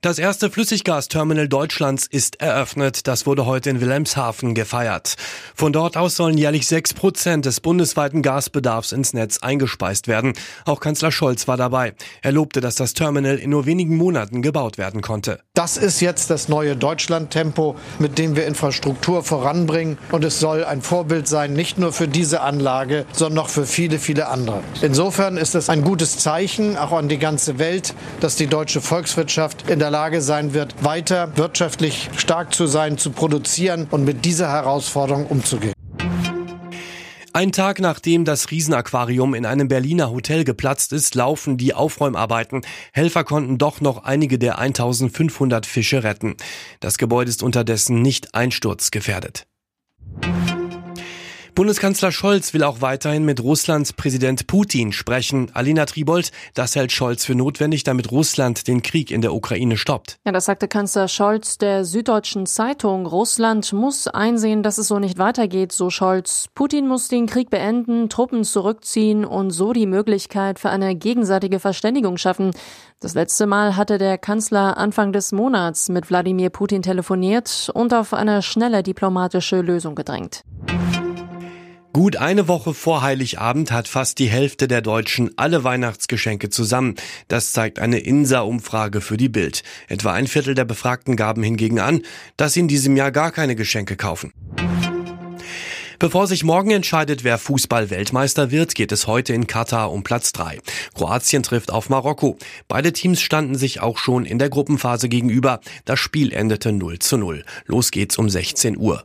Das erste Flüssiggasterminal Deutschlands ist eröffnet. Das wurde heute in Wilhelmshaven gefeiert. von dort aus sollen jährlich 6% des bundesweiten Gasbedarfs ins Netz eingespeist werden. Auch Kanzler Scholz war dabei. Er lobte, dass das Terminal in nur wenigen Monaten gebaut werden konnte. Das ist jetzt das neue Deutschland-Tempo, mit dem wir Infrastruktur voranbringen. Und es soll ein Vorbild sein, nicht nur für diese Anlage, sondern auch für viele, viele andere. Insofern ist es ein gutes Zeichen, auch an die ganze Welt, dass die deutsche Volkswirtschaft in der Lage sein wird, weiter wirtschaftlich stark zu sein, zu produzieren und mit dieser Herausforderung umzugehen. Ein Tag nachdem das Riesenaquarium in einem Berliner Hotel geplatzt ist, laufen die Aufräumarbeiten. Helfer konnten doch noch einige der 1500 Fische retten. Das Gebäude ist unterdessen nicht einsturzgefährdet. Bundeskanzler Scholz will auch weiterhin mit Russlands Präsident Putin sprechen. Alina Tribolt, das hält Scholz für notwendig, damit Russland den Krieg in der Ukraine stoppt. Ja, das sagte Kanzler Scholz der Süddeutschen Zeitung. Russland muss einsehen, dass es so nicht weitergeht, so Scholz. Putin muss den Krieg beenden, Truppen zurückziehen und so die Möglichkeit für eine gegenseitige Verständigung schaffen. Das letzte Mal hatte der Kanzler Anfang des Monats mit Wladimir Putin telefoniert und auf eine schnelle diplomatische Lösung gedrängt. Gut eine Woche vor Heiligabend hat fast die Hälfte der Deutschen alle Weihnachtsgeschenke zusammen. Das zeigt eine Insa-Umfrage für die Bild. Etwa ein Viertel der Befragten gaben hingegen an, dass sie in diesem Jahr gar keine Geschenke kaufen. Bevor sich morgen entscheidet, wer Fußball-Weltmeister wird, geht es heute in Katar um Platz 3. Kroatien trifft auf Marokko. Beide Teams standen sich auch schon in der Gruppenphase gegenüber. Das Spiel endete 0:0. Los geht's um 16 Uhr.